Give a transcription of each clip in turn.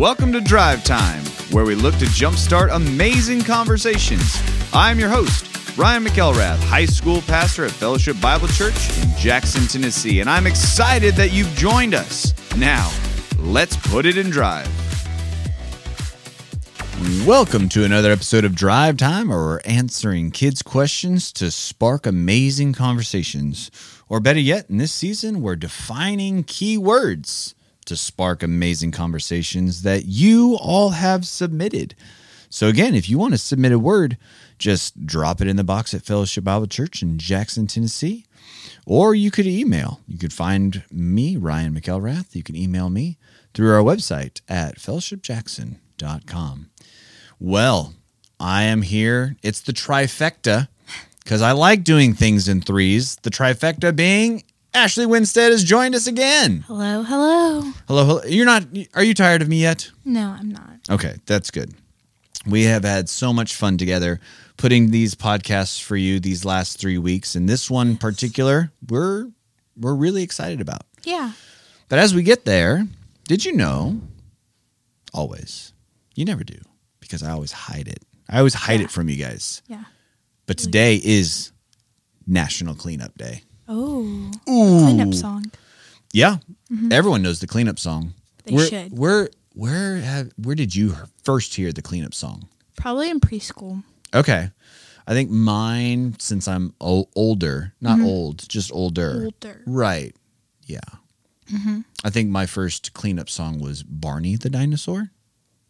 Welcome to Drive Time, where we look to jumpstart amazing conversations. I'm your host, Ryan McElrath, high school pastor at Fellowship Bible Church in Jackson, Tennessee, and I'm excited that you've joined us. Now, let's put it in drive. Welcome to another episode of Drive Time, where we're answering kids' questions to spark amazing conversations. Or better yet, in this season, we're defining key words to spark amazing conversations that you all have submitted. So again, if you want to submit a word, just drop it in the box at Fellowship Bible Church in Jackson, Tennessee. Or you could email. You could find me, Ryan McElrath. You can email me through our website at fellowshipjackson.com. Well, I am here. It's the trifecta because I like doing things in threes. The trifecta being Ashley Winstead has joined us again. Hello, hello. Hello, hello. Are you tired of me yet? No, I'm not. Okay, that's good. We have had so much fun together putting these podcasts for you these last 3 weeks. And this one in particular, we're really excited about. Yeah. But as we get there, did you know, always, you never do, because I always hide it. I always hide it from you guys. Yeah. But today is National Cleanup Day. Oh, cleanup song. Yeah, Everyone knows the cleanup song. They should. Where did you first hear the cleanup song? Probably in preschool. Okay, I think mine, since I'm older, not old, just older. Older. Right. Yeah. Mm-hmm. I think my first cleanup song was Barney the Dinosaur.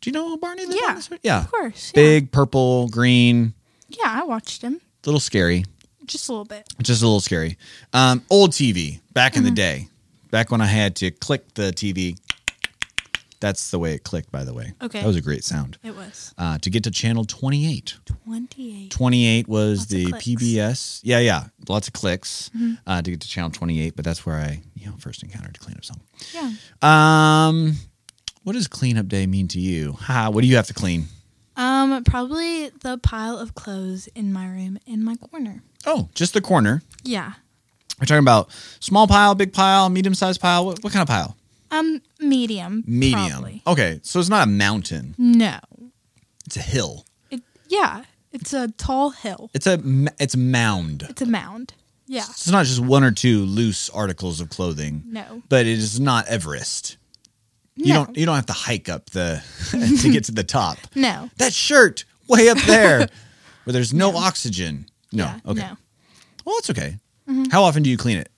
Do you know Barney the Dinosaur? Yeah. Of course. Yeah. Big, purple, green. Yeah, I watched him. A little scary. Just a little bit. Just a little scary. Old TV, back in the day. Back when I had to click the TV. That's the way it clicked, by the way. Okay. That was a great sound. It was. To get to channel 28. 28 was lots the PBS. Yeah, yeah. Lots of clicks to get to channel 28, but that's where I first encountered a cleanup song. Yeah. What does cleanup day mean to you? What do you have to clean? Probably the pile of clothes in my room in my corner. Oh, just the corner. Yeah. We're talking about small pile, big pile, medium-sized pile. What kind of pile? Medium. Medium. Probably. Okay, so it's not a mountain. No. It's a hill. It's a tall hill. It's a mound. It's a mound. Yeah. So it's not just one or two loose articles of clothing. No. But it is not Everest. No. You don't have to hike up to get to the top. No. That shirt way up there where there's no oxygen. No. Yeah, okay. No. Well, it's okay. Mm-hmm. How often do you clean it?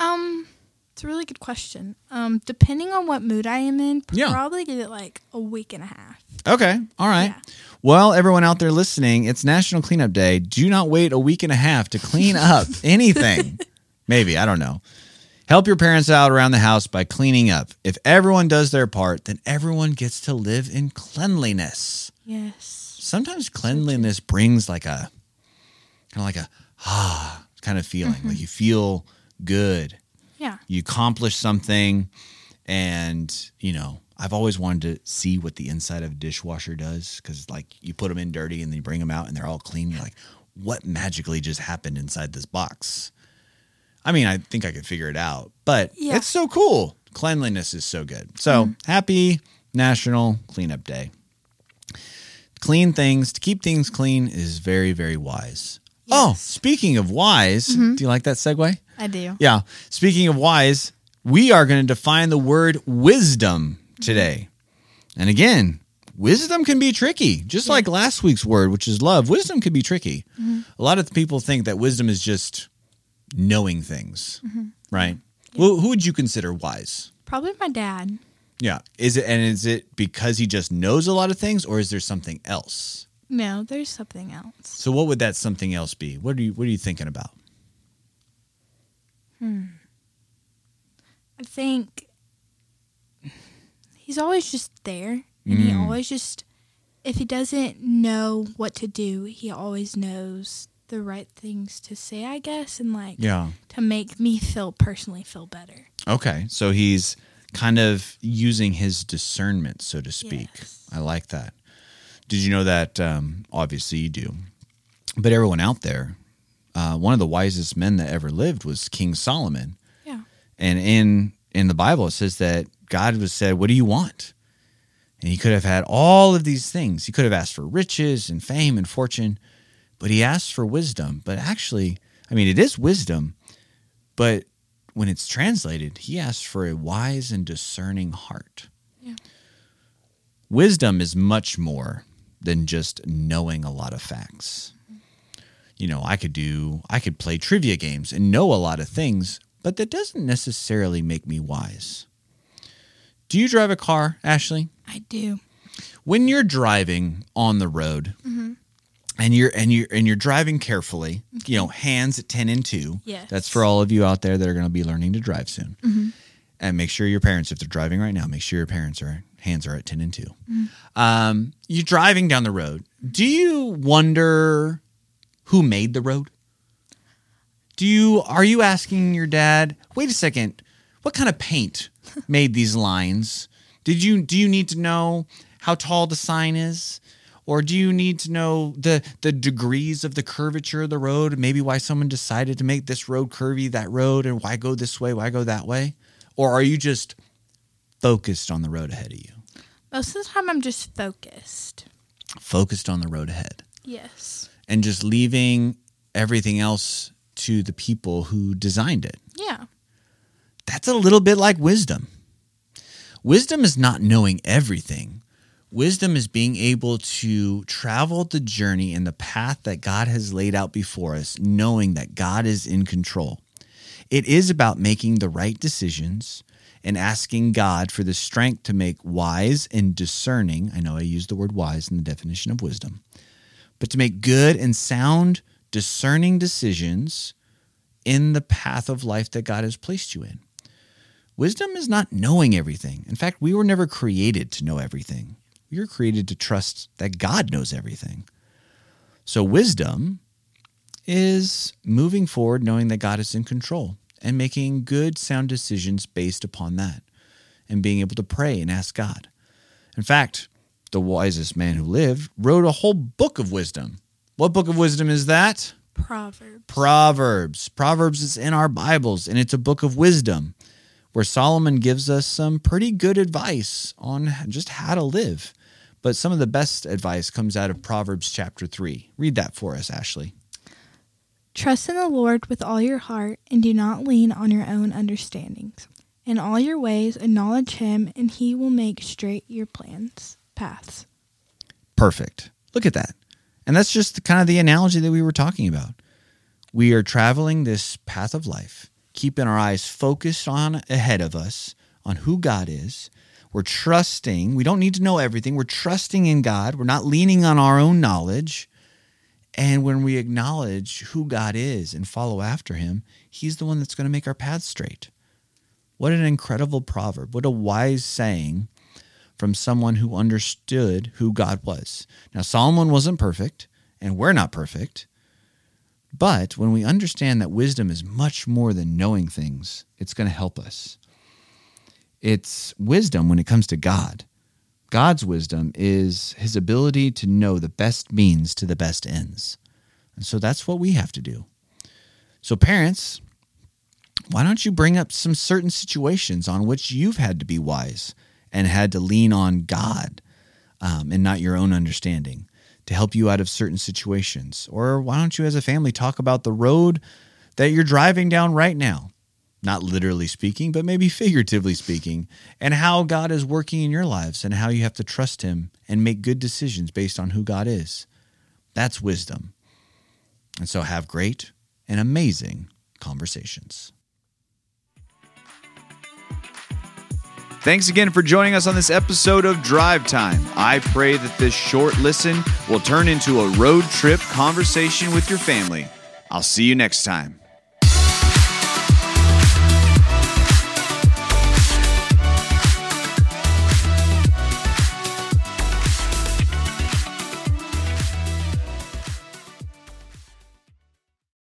It's a really good question. Depending on what mood I am in, probably give it like a week and a half. Okay. All right. Yeah. Well, everyone out there listening, it's National Cleanup Day. Do not wait a week and a half to clean up anything. Maybe. I don't know. Help your parents out around the house by cleaning up. If everyone does their part, then everyone gets to live in cleanliness. Yes. Sometimes cleanliness brings kind of feeling. Like you feel good. Yeah. You accomplish something and, I've always wanted to see what the inside of a dishwasher does because you put them in dirty and then you bring them out and they're all clean. You're like, what magically just happened inside this box? I mean, I think I could figure it out, but it's so cool. Cleanliness is so good. So happy National Cleanup Day. Clean things, to keep things clean is very, very wise. Yes. Oh, speaking of wise, do you like that segue? I do. Yeah. Speaking of wise, we are going to define the word wisdom today. And again, wisdom can be tricky. Just like last week's word, which is love, wisdom can be tricky. A lot of people think that wisdom is just knowing things, right? Yeah. Well, who would you consider wise? Probably my dad. Yeah. Is it because he just knows a lot of things or is there something else? No, there's something else. So what would that something else be? What are you thinking about? I think he's always just there. And he always just, if he doesn't know what to do, he always knows the right things to say, I guess, and to make me personally feel better. Okay. So he's kind of using his discernment, so to speak. Yes. I like that. Did you know that? Obviously you do. But everyone out there, one of the wisest men that ever lived was King Solomon. Yeah. And in the Bible, it says that God would say, what do you want? And he could have had all of these things. He could have asked for riches and fame and fortune, but he asked for wisdom. But actually, I mean, it is wisdom, but when it's translated, he asks for a wise and discerning heart. Yeah. Wisdom is much more than just knowing a lot of facts. You know, I could play trivia games and know a lot of things, but that doesn't necessarily make me wise. Do you drive a car, Ashley? I do. When you're driving on the road, mm-hmm. and you're driving carefully, mm-hmm. you know, hands at 10 and 2. Yes. That's for all of you out there that are going to be learning to drive soon. Mm-hmm. And make sure your parents, if they're driving right now, make sure your parents are hands are at 10 and 2. Mm-hmm. You're driving down the road. Do you wonder who made the road? Are you asking your dad? Wait a second. What kind of paint made these lines? Do you need to know how tall the sign is? Or do you need to know the degrees of the curvature of the road? Maybe why someone decided to make this road curvy, that road, and why go this way, why go that way? Or are you just focused on the road ahead of you? Most of the time I'm just focused. Focused on the road ahead. Yes. And just leaving everything else to the people who designed it. Yeah. That's a little bit like wisdom. Wisdom is not knowing everything. Wisdom is being able to travel the journey and the path that God has laid out before us, knowing that God is in control. It is about making the right decisions and asking God for the strength to make wise and discerning, I know I use the word wise in the definition of wisdom, but to make good and sound, discerning decisions in the path of life that God has placed you in. Wisdom is not knowing everything. In fact, we were never created to know everything. We were created to trust that God knows everything. So wisdom is moving forward knowing that God is in control and making good, sound decisions based upon that and being able to pray and ask God. In fact, the wisest man who lived wrote a whole book of wisdom. What book of wisdom is that? Proverbs. Proverbs. Proverbs is in our Bibles, and it's a book of wisdom where Solomon gives us some pretty good advice on just how to live. But some of the best advice comes out of Proverbs chapter 3. Read that for us, Ashley. Trust in the Lord with all your heart and do not lean on your own understandings. In all your ways, acknowledge him, and he will make straight your plans, paths. Perfect. Look at that. And that's just kind of the analogy that we were talking about. We are traveling this path of life, keeping our eyes focused on ahead of us, on who God is. We're trusting. We don't need to know everything. We're trusting in God. We're not leaning on our own knowledge. And when we acknowledge who God is and follow after him, he's the one that's going to make our path straight. What an incredible proverb. What a wise saying from someone who understood who God was. Now, Solomon wasn't perfect, and we're not perfect, but when we understand that wisdom is much more than knowing things, it's going to help us. It's wisdom when it comes to God. God's wisdom is his ability to know the best means to the best ends. And so that's what we have to do. So parents, why don't you bring up some certain situations on which you've had to be wise and had to lean on God and not your own understanding to help you out of certain situations? Or why don't you as a family talk about the road that you're driving down right now, not literally speaking, but maybe figuratively speaking, and how God is working in your lives and how you have to trust him and make good decisions based on who God is. That's wisdom. And so have great and amazing conversations. Thanks again for joining us on this episode of Drive Time. I pray that this short listen will turn into a road trip conversation with your family. I'll see you next time.